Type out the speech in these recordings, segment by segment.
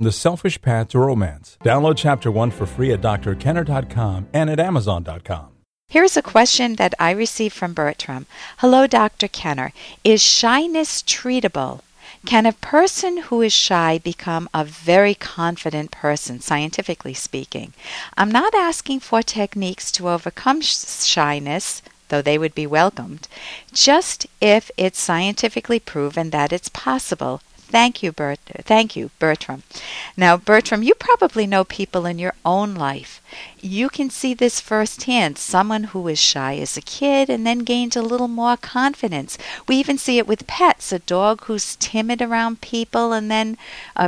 The Selfish Path to Romance. Download Chapter 1 for free at drkenner.com and at amazon.com. Here's a question that I received from Bertram. Hello, Dr. Kenner. Is shyness treatable? Can a person who is shy become a very confident person, scientifically speaking? I'm not asking for techniques to overcome shyness, though they would be welcomed, just if it's scientifically proven that it's possible. Thank you, Bertram. Now, Bertram, you probably know people in your own life. You can see this firsthand. Someone who was shy as a kid and then gained a little more confidence. We even see it with pets, a dog who's timid around people and then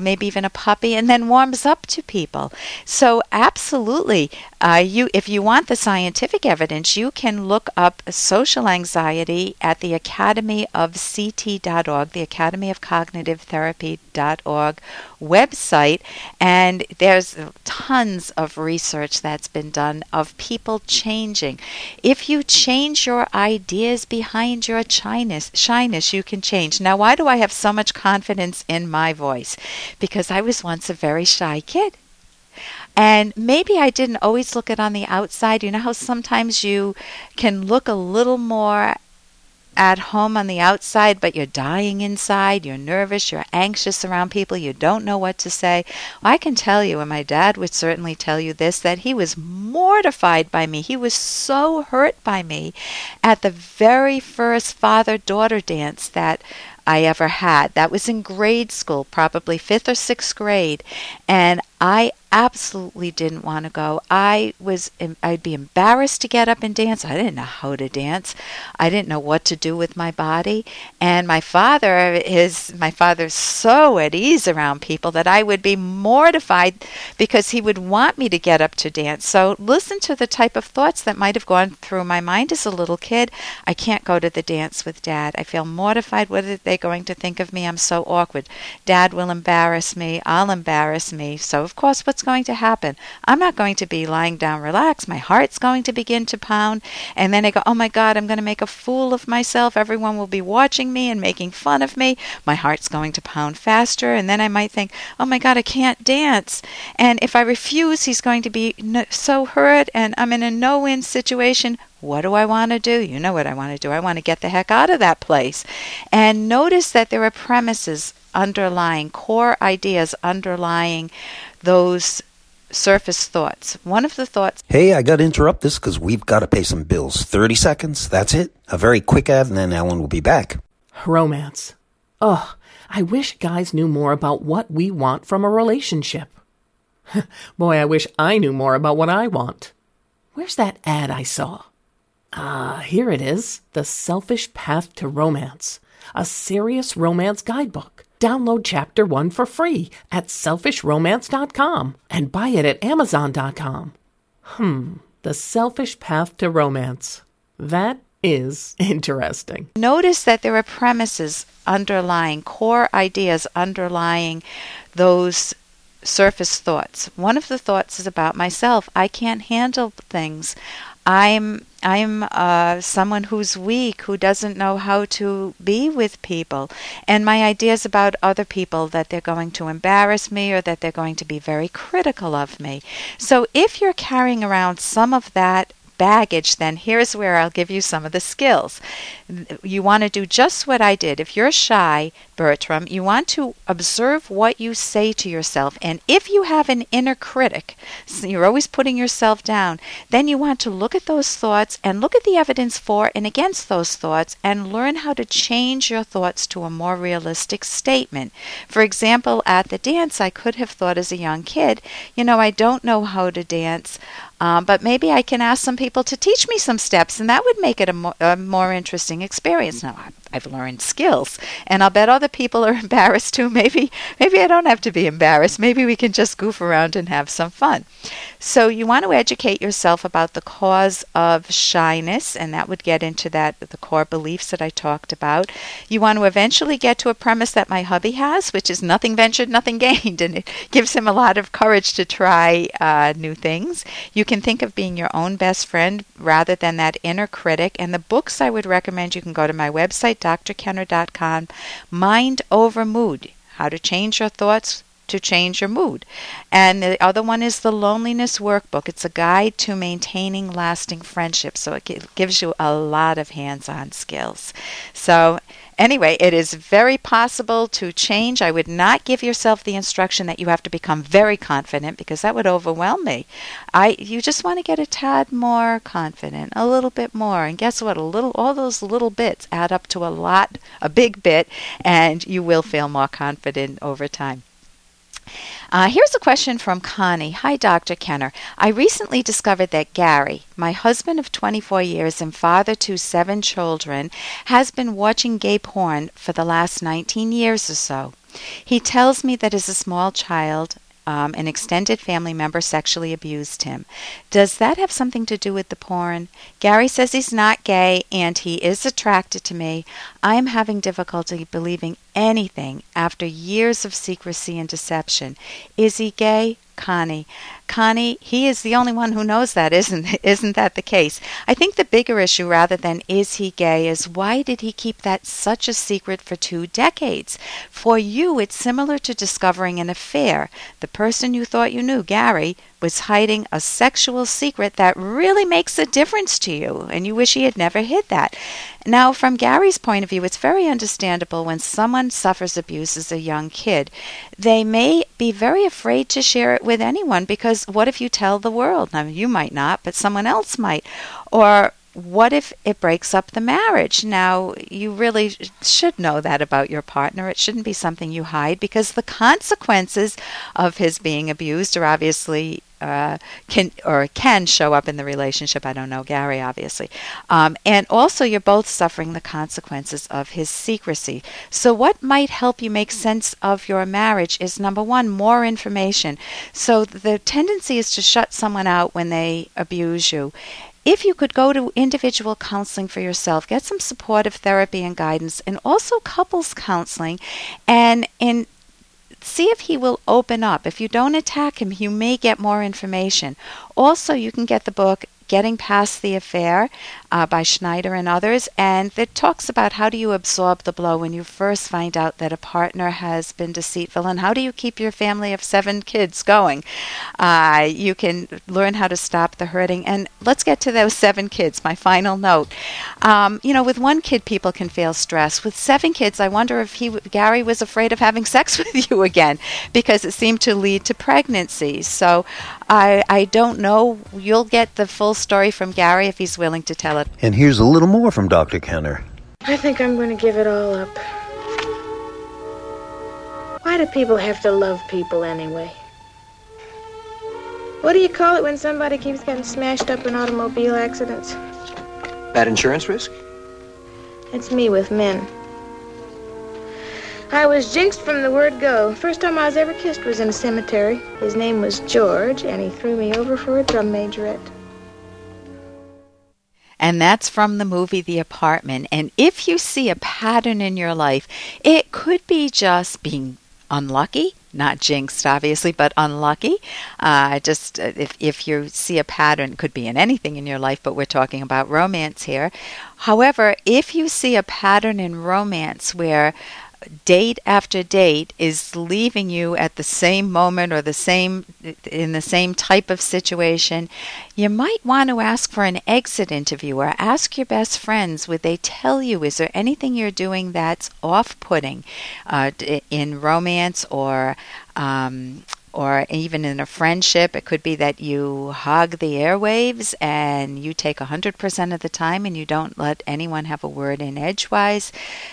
maybe even a puppy and then warms up to people. So absolutely, if you want the scientific evidence, you can look up social anxiety at the academyofct.org, the Academy of Cognitive Therapy.org website, and there's tons of research that's been done of people changing. If you change your ideas behind your shyness, you can change. Now, why do I have so much confidence in my voice? Because I was once a very shy kid. And maybe I didn't always look it on the outside. You know how sometimes you can look a little more at home on the outside, but you're dying inside, you're nervous, you're anxious around people, you don't know what to say. I can tell you, and my dad would certainly tell you this, that he was mortified by me. He was so hurt by me at the very first father-daughter dance that I ever had. That was in grade school, probably 5th or 6th grade, and I absolutely didn't want to go. I'd be embarrassed to get up and dance. I didn't know how to dance. I didn't know what to do with my body. And my father's so at ease around people that I would be mortified because he would want me to get up to dance. So listen to the type of thoughts that might have gone through my mind as a little kid. I can't go to the dance with Dad. I feel mortified. What are they going to think of me? I'm so awkward. Dad will embarrass me. I'll embarrass me. So of course, what's going to happen? I'm not going to be lying down relaxed. My heart's going to begin to pound, and then I go, oh my God, I'm going to make a fool of myself. Everyone will be watching me and making fun of me. My heart's going to pound faster, and then I might think, oh my God, I can't dance. And if I refuse, he's going to be so hurt, and I'm in a no-win situation. What do I want to do? You know what I want to do. I want to get the heck out of that place. And notice that there are premises underlying, core ideas underlying those surface thoughts. One of the thoughts... Hey, I got to interrupt this because we've got to pay some bills. 30 seconds, that's it. A very quick ad and then Ellen will be back. Romance. Ugh, I wish guys knew more about what we want from a relationship. Boy, I wish I knew more about what I want. Where's that ad I saw? Here it is. The Selfish Path to Romance. A serious romance guidebook. Download Chapter 1 for free at selfishromance.com and buy it at amazon.com. The Selfish Path to Romance. That is interesting. Notice that there are premises underlying, core ideas underlying those surface thoughts. One of the thoughts is about myself. I can't handle things. I'm someone who's weak, who doesn't know how to be with people. And my ideas about other people, that they're going to embarrass me or that they're going to be very critical of me. So if you're carrying around some of that baggage, then here's where I'll give you some of the skills. You want to do just what I did. If you're shy, Bertram, you want to observe what you say to yourself. And if you have an inner critic, so you're always putting yourself down, then you want to look at those thoughts and look at the evidence for and against those thoughts and learn how to change your thoughts to a more realistic statement. For example, at the dance, I could have thought as a young kid, you know, I don't know how to dance. But maybe I can ask some people to teach me some steps, and that would make it a more interesting experience. Now, I've learned skills, and I'll bet other people are embarrassed too. Maybe I don't have to be embarrassed. Maybe we can just goof around and have some fun. So you want to educate yourself about the cause of shyness, and that would get into the core beliefs that I talked about. You want to eventually get to a premise that my hubby has, which is nothing ventured, nothing gained, and it gives him a lot of courage to try new things. You can think of being your own best friend rather than that inner critic. And the books I would recommend, you can go to my website, drkenner.com, Mind Over Mood, How to Change Your Thoughts to change your mood. And the other one is the Loneliness Workbook. It's a guide to maintaining lasting friendships. So it gives you a lot of hands-on skills. So anyway, it is very possible to change. I would not give yourself the instruction that you have to become very confident, because that would overwhelm me. You just want to get a tad more confident, a little bit more. And guess what? All those little bits add up to a big bit, and you will feel more confident over time. Here's a question from Connie. Hi, Dr. Kenner. I recently discovered that Gary, my husband of 24 years and father to 7 children, has been watching gay porn for the last 19 years or so. He tells me that as a small child, an extended family member sexually abused him. Does that have something to do with the porn? Gary says he's not gay and he is attracted to me. I'm having difficulty believing anything after years of secrecy and deception. Is he gay? Connie, he is the only one who knows that, isn't that the case? I think the bigger issue, rather than is he gay, is why did he keep that such a secret for 2 decades? For you, it's similar to discovering an affair. The person you thought you knew, Gary, was hiding a sexual secret that really makes a difference to you, and you wish he had never hid that. Now, from Gary's point of view, it's very understandable when someone suffers abuse as a young kid. They may be very afraid to share it with anyone, because what if you tell the world? Now, you might not, but someone else might. Or what if it breaks up the marriage? Now, you really should know that about your partner. It shouldn't be something you hide, because the consequences of his being abused are obviously can show up in the relationship. I don't know Gary, obviously. And also, you're both suffering the consequences of his secrecy. So what might help you make sense of your marriage is, number one, more information. So the tendency is to shut someone out when they abuse you. If you could go to individual counseling for yourself, get some supportive therapy and guidance, and also couples counseling, and see if he will open up. If you don't attack him, you may get more information. Also, you can get the book Getting Past the Affair by Schneider and others, and it talks about how do you absorb the blow when you first find out that a partner has been deceitful, and how do you keep your family of 7 kids going. You can learn how to stop the hurting. And let's get to those 7 kids, my final note. With 1 kid, people can feel stress. With 7 kids, I wonder if Gary was afraid of having sex with you again, because it seemed to lead to pregnancy. So I don't know. You'll get the full story from Gary if he's willing to tell it. And here's a little more from Dr. Kenner. I think I'm going to give it all up. Why do people have to love people anyway? What do you call it when somebody keeps getting smashed up in automobile accidents? Bad insurance risk? It's me with men. I was jinxed from the word go. First time I was ever kissed was in a cemetery. His name was George, and he threw me over for a drum majorette. And that's from the movie The Apartment. And if you see a pattern in your life, it could be just being unlucky, not jinxed, obviously, but unlucky. If you see a pattern, it could be in anything in your life, but we're talking about romance here. However, if you see a pattern in romance where date after date is leaving you at the same moment or in the same type of situation, you might want to ask for an exit interview, or ask your best friends. Would they tell you, is there anything you're doing that's off-putting in romance, or even in a friendship? It could be that you hog the airwaves and you take 100% of the time and you don't let anyone have a word in edgewise.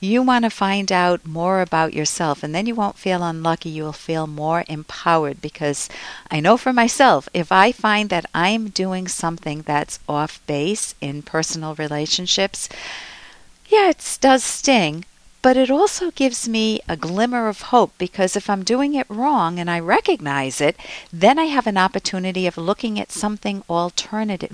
You want to find out more about yourself, and then you won't feel unlucky. You'll feel more empowered, because I know for myself, if I find that I'm doing something that's off base in personal relationships, yeah, it does sting. But it also gives me a glimmer of hope, because if I'm doing it wrong and I recognize it, then I have an opportunity of looking at something alternative,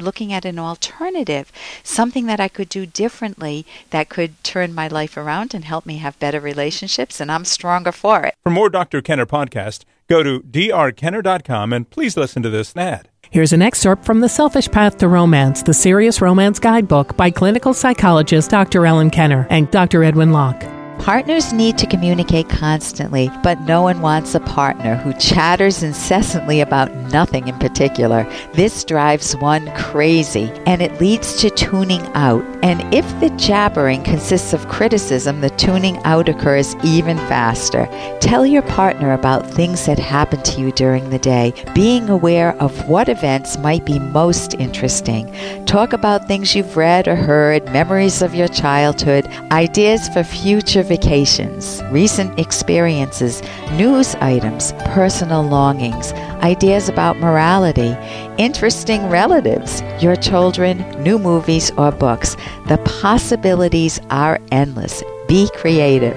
something that I could do differently that could turn my life around and help me have better relationships, and I'm stronger for it. For more Dr. Kenner podcast, go to drkenner.com, and please listen to this ad. Here's an excerpt from The Selfish Path to Romance, the Serious Romance Guidebook by clinical psychologist Dr. Ellen Kenner and Dr. Edwin Locke. Partners need to communicate constantly, but no one wants a partner who chatters incessantly about nothing in particular. This drives one crazy, and it leads to tuning out. And if the jabbering consists of criticism, the tuning out occurs even faster. Tell your partner about things that happen to you during the day, being aware of what events might be most interesting. Talk about things you've read or heard, memories of your childhood, ideas for future vacations, recent experiences, news items, personal longings, ideas about morality, interesting relatives, your children, new movies or books. The possibilities are endless. Be creative.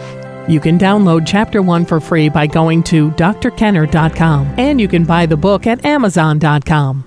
You can download Chapter 1 for free by going to drkenner.com, and you can buy the book at amazon.com.